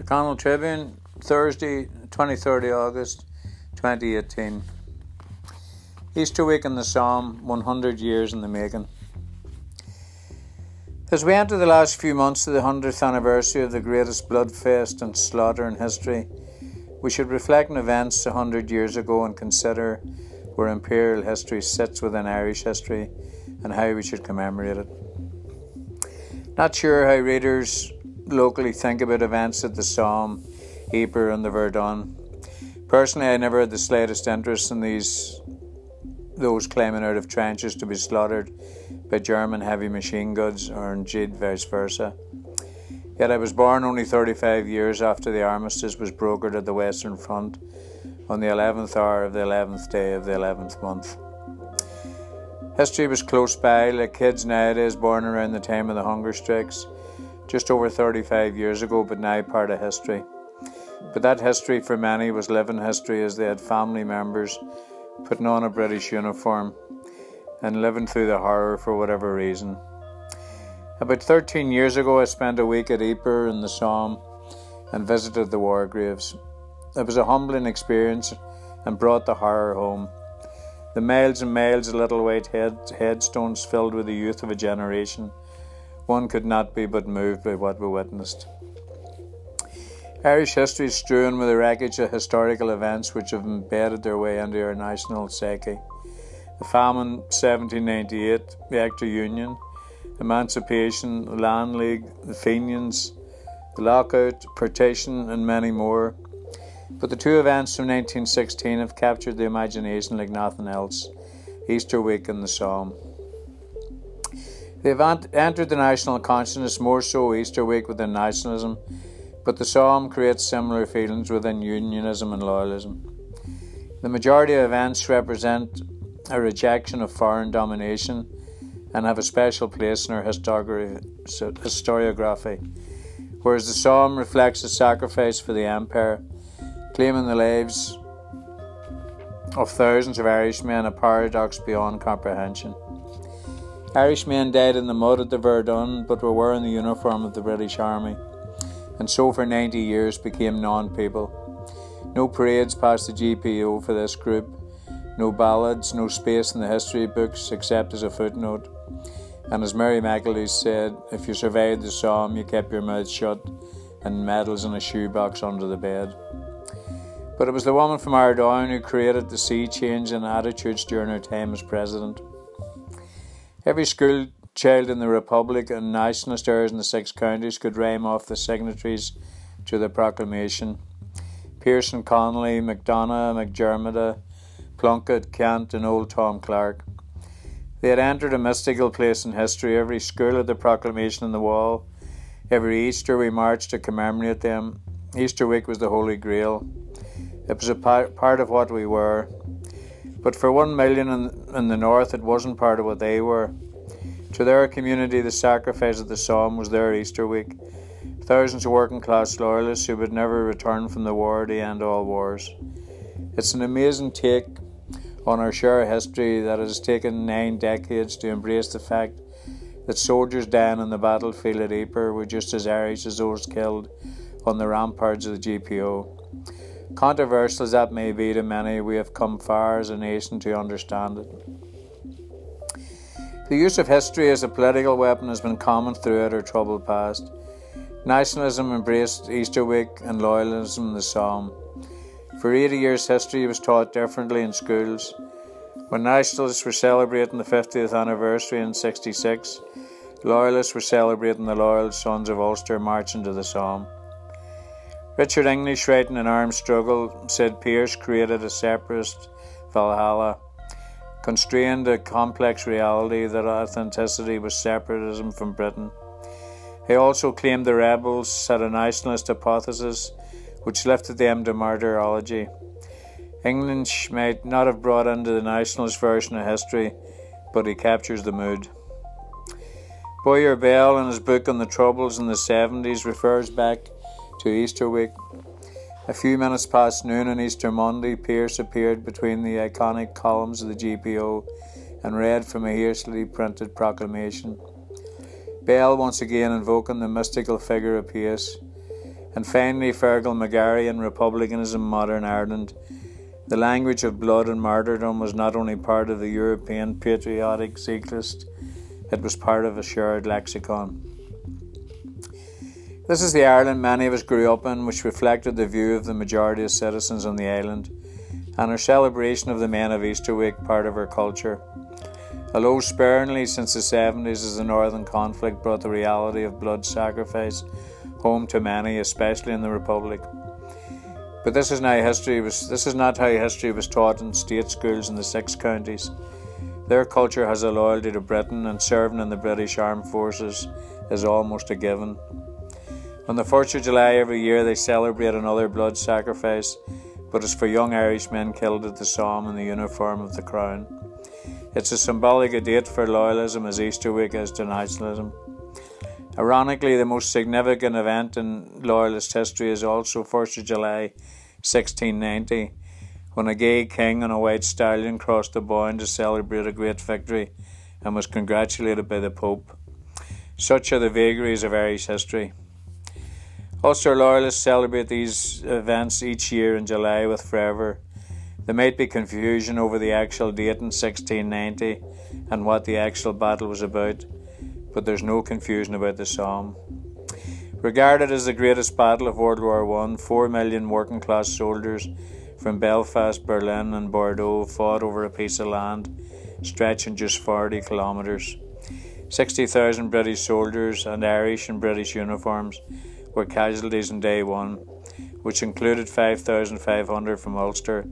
O'Connell Tribune, Thursday, 23rd August 2018. Easter Week in the Somme, 100 years in the making. As we enter the last few months of the 100th anniversary of the greatest bloodfest and slaughter in history, we should reflect on events 100 years ago and consider where imperial history sits within Irish history and how we should commemorate it. Not sure how readers locally think about events at the Somme, Ypres and the Verdun. Personally, I never had the slightest interest in those climbing out of trenches to be slaughtered by German heavy machine guns, or indeed vice versa. Yet I was born only 35 years after the armistice was brokered at the Western Front on the 11th hour of the 11th day of the 11th month. History was close by, like kids nowadays born around the time of the hunger strikes, just over 35 years ago, but now part of history. But that history for many was living history, as they had family members putting on a British uniform and living through the horror for whatever reason. About 13 years ago, I spent a week at Ypres in the Somme and visited the war graves. It was a humbling experience and brought the horror home. The miles and miles of little white headstones filled with the youth of a generation. One could not be but moved by what we witnessed. Irish history is strewn with the wreckage of historical events which have embedded their way into our national psyche. The Famine, 1798, the Act of Union, Emancipation, the Land League, the Fenians, the Lockout, Partition, and many more. But the two events from 1916 have captured the imagination like nothing else: Easter Week and the Somme. They have entered the national consciousness, more so Easter Week within nationalism, but the Somme creates similar feelings within unionism and loyalism. The majority of events represent a rejection of foreign domination and have a special place in our historiography, whereas the Somme reflects a sacrifice for the empire, claiming the lives of thousands of Irishmen, a paradox beyond comprehension. Irishmen died in the mud at the Verdun, but were wearing the uniform of the British Army, and so for 90 years became non-people. No parades past the GPO for this group, no ballads, no space in the history books except as a footnote. And as Mary McAleese said, if you survived the Somme, you kept your mouth shut and medals in a shoebox under the bed. But it was the woman from Ardoyne who created the sea change in attitudes during her time as president. Every school child in the Republic and nationalist heirs in the six counties could rhyme off the signatories to the proclamation: Pearson, Connolly, McDonough, MacDiarmada, Plunkett, Kent, and old Tom Clark. They had entered a mystical place in history. Every school had the proclamation on the wall. Every Easter we marched to commemorate them. Easter Week was the Holy Grail. It was a part of what we were. But for 1 million in the north, it wasn't part of what they were. To their community, the sacrifice of the Somme was their Easter Week. Thousands of working class loyalists who would never return from the war to end all wars. It's an amazing take on our shared history that it has taken 9 decades to embrace the fact that soldiers down on the battlefield at Ypres were just as Irish as those killed on the ramparts of the GPO. Controversial as that may be to many, we have come far as a nation to understand it. The use of history as a political weapon has been common throughout our troubled past. Nationalism embraced Easter Week and loyalism the Somme. For 80 years, history was taught differently in schools. When nationalists were celebrating the 50th anniversary in 1966, loyalists were celebrating the loyal sons of Ulster marching to the Somme. Richard English, writing An Armed Struggle, said Pearse created a separatist Valhalla, constrained a complex reality that authenticity was separatism from Britain. He also claimed the rebels had a nationalist hypothesis which lifted them to martyrology. English might not have brought into the nationalist version of history, but he captures the mood. Bowyer Bell, in his book on the Troubles in the 70s, refers back to Easter Week. A few minutes past noon on Easter Monday, Pearse appeared between the iconic columns of the GPO and read from a hastily printed proclamation. Bell once again invoking the mystical figure of Pearse. and finally Fergal McGarry and Republicanism Modern Ireland. The language of blood and martyrdom was not only part of the European patriotic cyclist, it was part of a shared lexicon. This is the Ireland many of us grew up in, which reflected the view of the majority of citizens on the island, and our celebration of the men of Easter Week part of our culture. Although sparingly since the 70s as the northern conflict brought the reality of blood sacrifice home to many, especially in the Republic. But this is not how history was taught in state schools in the six counties. Their culture has a loyalty to Britain, and serving in the British Armed Forces is almost a given. On the 4th of July every year they celebrate another blood sacrifice, but it's for young Irishmen killed at the Somme in the uniform of the Crown. It's as symbolic a date for loyalism as Easter Week is to nationalism. Ironically, the most significant event in loyalist history is also 4th of July 1690, when a gay king on a white stallion crossed the Boyne to celebrate a great victory and was congratulated by the Pope. Such are the vagaries of Irish history. Ulster loyalists celebrate these events each year in July with fervour. There might be confusion over the actual date in 1690 and what the actual battle was about, but there's no confusion about the Somme. Regarded as the greatest battle of World War I, 4 million working class soldiers from Belfast, Berlin and Bordeaux fought over a piece of land stretching just 40 kilometres. 60,000 British soldiers and Irish in British uniforms were casualties on day one, which included 5,500 from Ulster,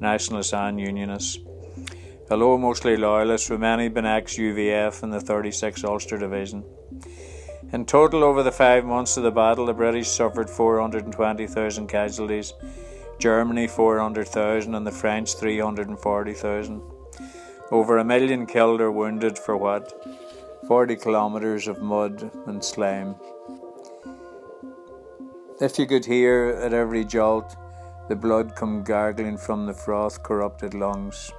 nationalists and unionists. Although mostly loyalists, were many been ex-UVF in the 36th Ulster Division. In total, over the 5 months of the battle, the British suffered 420,000 casualties, Germany 400,000 and the French 340,000. Over 1 million killed or wounded for what? 40 kilometres of mud and slime. If you could hear at every jolt the blood come gargling from the froth-corrupted lungs.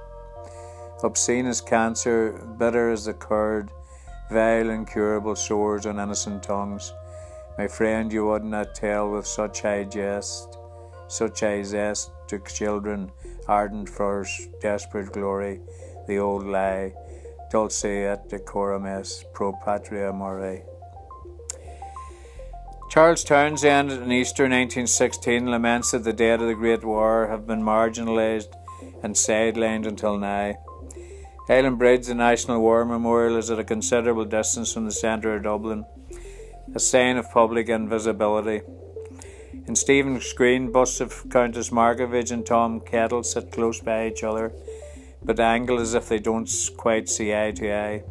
Obscene as cancer, bitter as the curd, vile incurable sores on innocent tongues. My friend, you would not tell with such high jest, such high zest to children, ardent for desperate glory, the old lie, dulce et decorum est, pro patria more. Charles Townshend in Easter 1916 laments that the dead of the Great War have been marginalised and sidelined until now. Highland Bridge, the National War Memorial, is at a considerable distance from the centre of Dublin, a sign of public invisibility. In Stephen's Green, busts of Countess Markovitch and Tom Kettle sit close by each other, but angle as if they don't quite see eye to eye.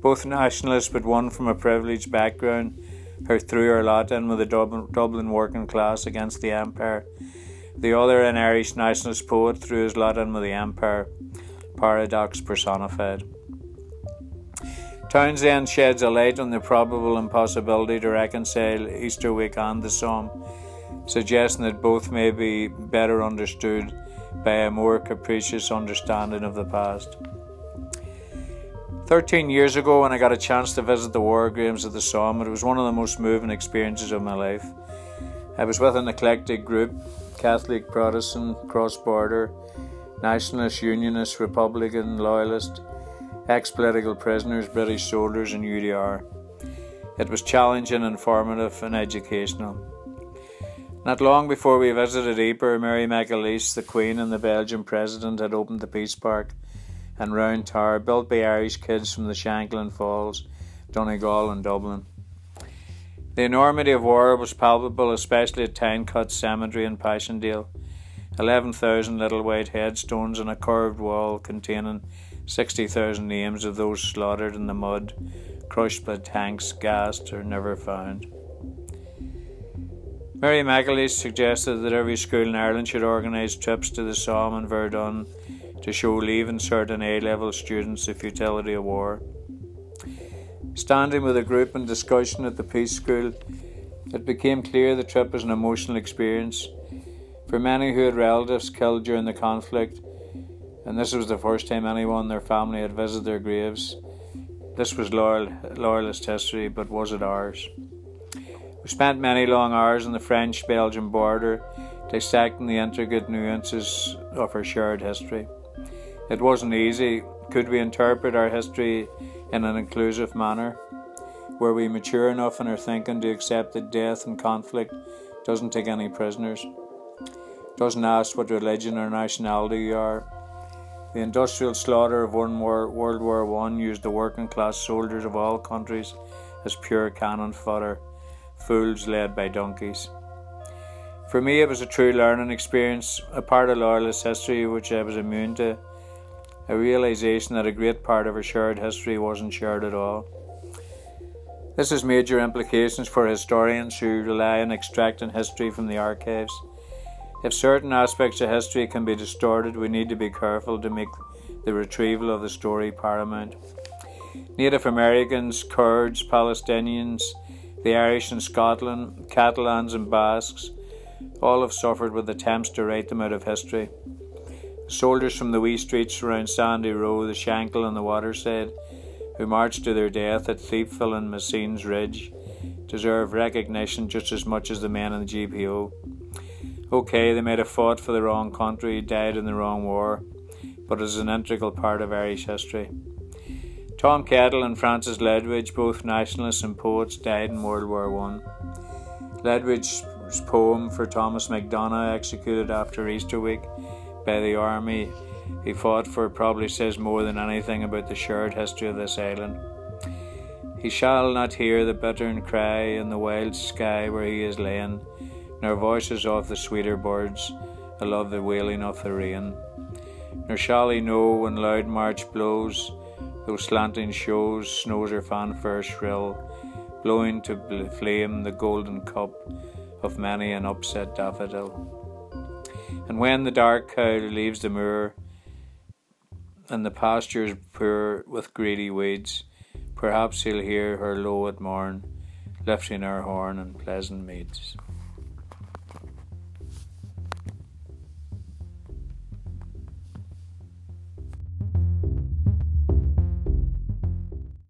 Both nationalists, but one from a privileged background, who threw her lot in with the Dublin working class against the Empire. The other, an Irish nationalist poet, threw his lot in with the Empire, paradox personified. Townshend sheds a light on the probable impossibility to reconcile Easter Week and the Somme, suggesting that both may be better understood by a more capricious understanding of the past. 13 years ago, when I got a chance to visit the war graves of the Somme, it was one of the most moving experiences of my life. I was with an eclectic group, Catholic, Protestant, cross-border, nationalist, unionist, Republican, loyalist, ex-political prisoners, British soldiers and UDR. It was challenging, informative and educational. Not long before we visited Ypres, Mary McAleese, the Queen and the Belgian President had opened the Peace Park and Round Tower, built by Irish kids from the Shanklin Falls, Donegal and Dublin. The enormity of war was palpable, especially at Tynecote Cemetery in Passchendaele. 11,000 little white headstones on a curved wall containing 60,000 names of those slaughtered in the mud, crushed by tanks, gassed or never found. Mary McAleese suggested that every school in Ireland should organise trips to the Somme and Verdun to show leaving certain A-level students the futility of war. Standing with a group in discussion at the Peace School, it became clear the trip was an emotional experience. For many who had relatives killed during the conflict, and this was the first time anyone in their family had visited their graves, this was loyalist history, but was it ours? We spent many long hours on the French-Belgian border, dissecting the intricate nuances of our shared history. It wasn't easy. Could we interpret our history in an inclusive manner? Were we mature enough in our thinking to accept that death and conflict doesn't take any prisoners? Doesn't ask what religion or nationality you are? The industrial slaughter of World War I used the working class soldiers of all countries as pure cannon fodder, fools led by donkeys. For me, it was a true learning experience, a part of loyalist history which I was immune to, a realisation that a great part of our shared history wasn't shared at all. This has major implications for historians who rely on extracting history from the archives. If certain aspects of history can be distorted, we need to be careful to make the retrieval of the story paramount. Native Americans, Kurds, Palestinians, the Irish in Scotland, Catalans and Basques, all have suffered with attempts to write them out of history. Soldiers from the wee streets around Sandy Row, the Shankill and the Waterside, who marched to their death at Thiepval and Messines Ridge, deserve recognition just as much as the men in the GPO. Okay, they might have fought for the wrong country, died in the wrong war, but it is an integral part of Irish history. Tom Kettle and Francis Ledwidge, both nationalists and poets, died in World War I. Ledwidge's poem for Thomas MacDonough, executed after Easter Week by the army he fought for, probably says more than anything about the shared history of this island. He shall not hear the bittern cry in the wild sky where he is lain, nor voices of the sweeter birds, above the wailing of the rain. Nor shall he know when loud March blows, those slanting shows, snows her fanfare shrill, blowing to flame the golden cup of many an upset daffodil. And when the dark cow leaves the moor, and the pastures poor with greedy weeds, perhaps he'll hear her low at morn, lifting her horn in pleasant meads.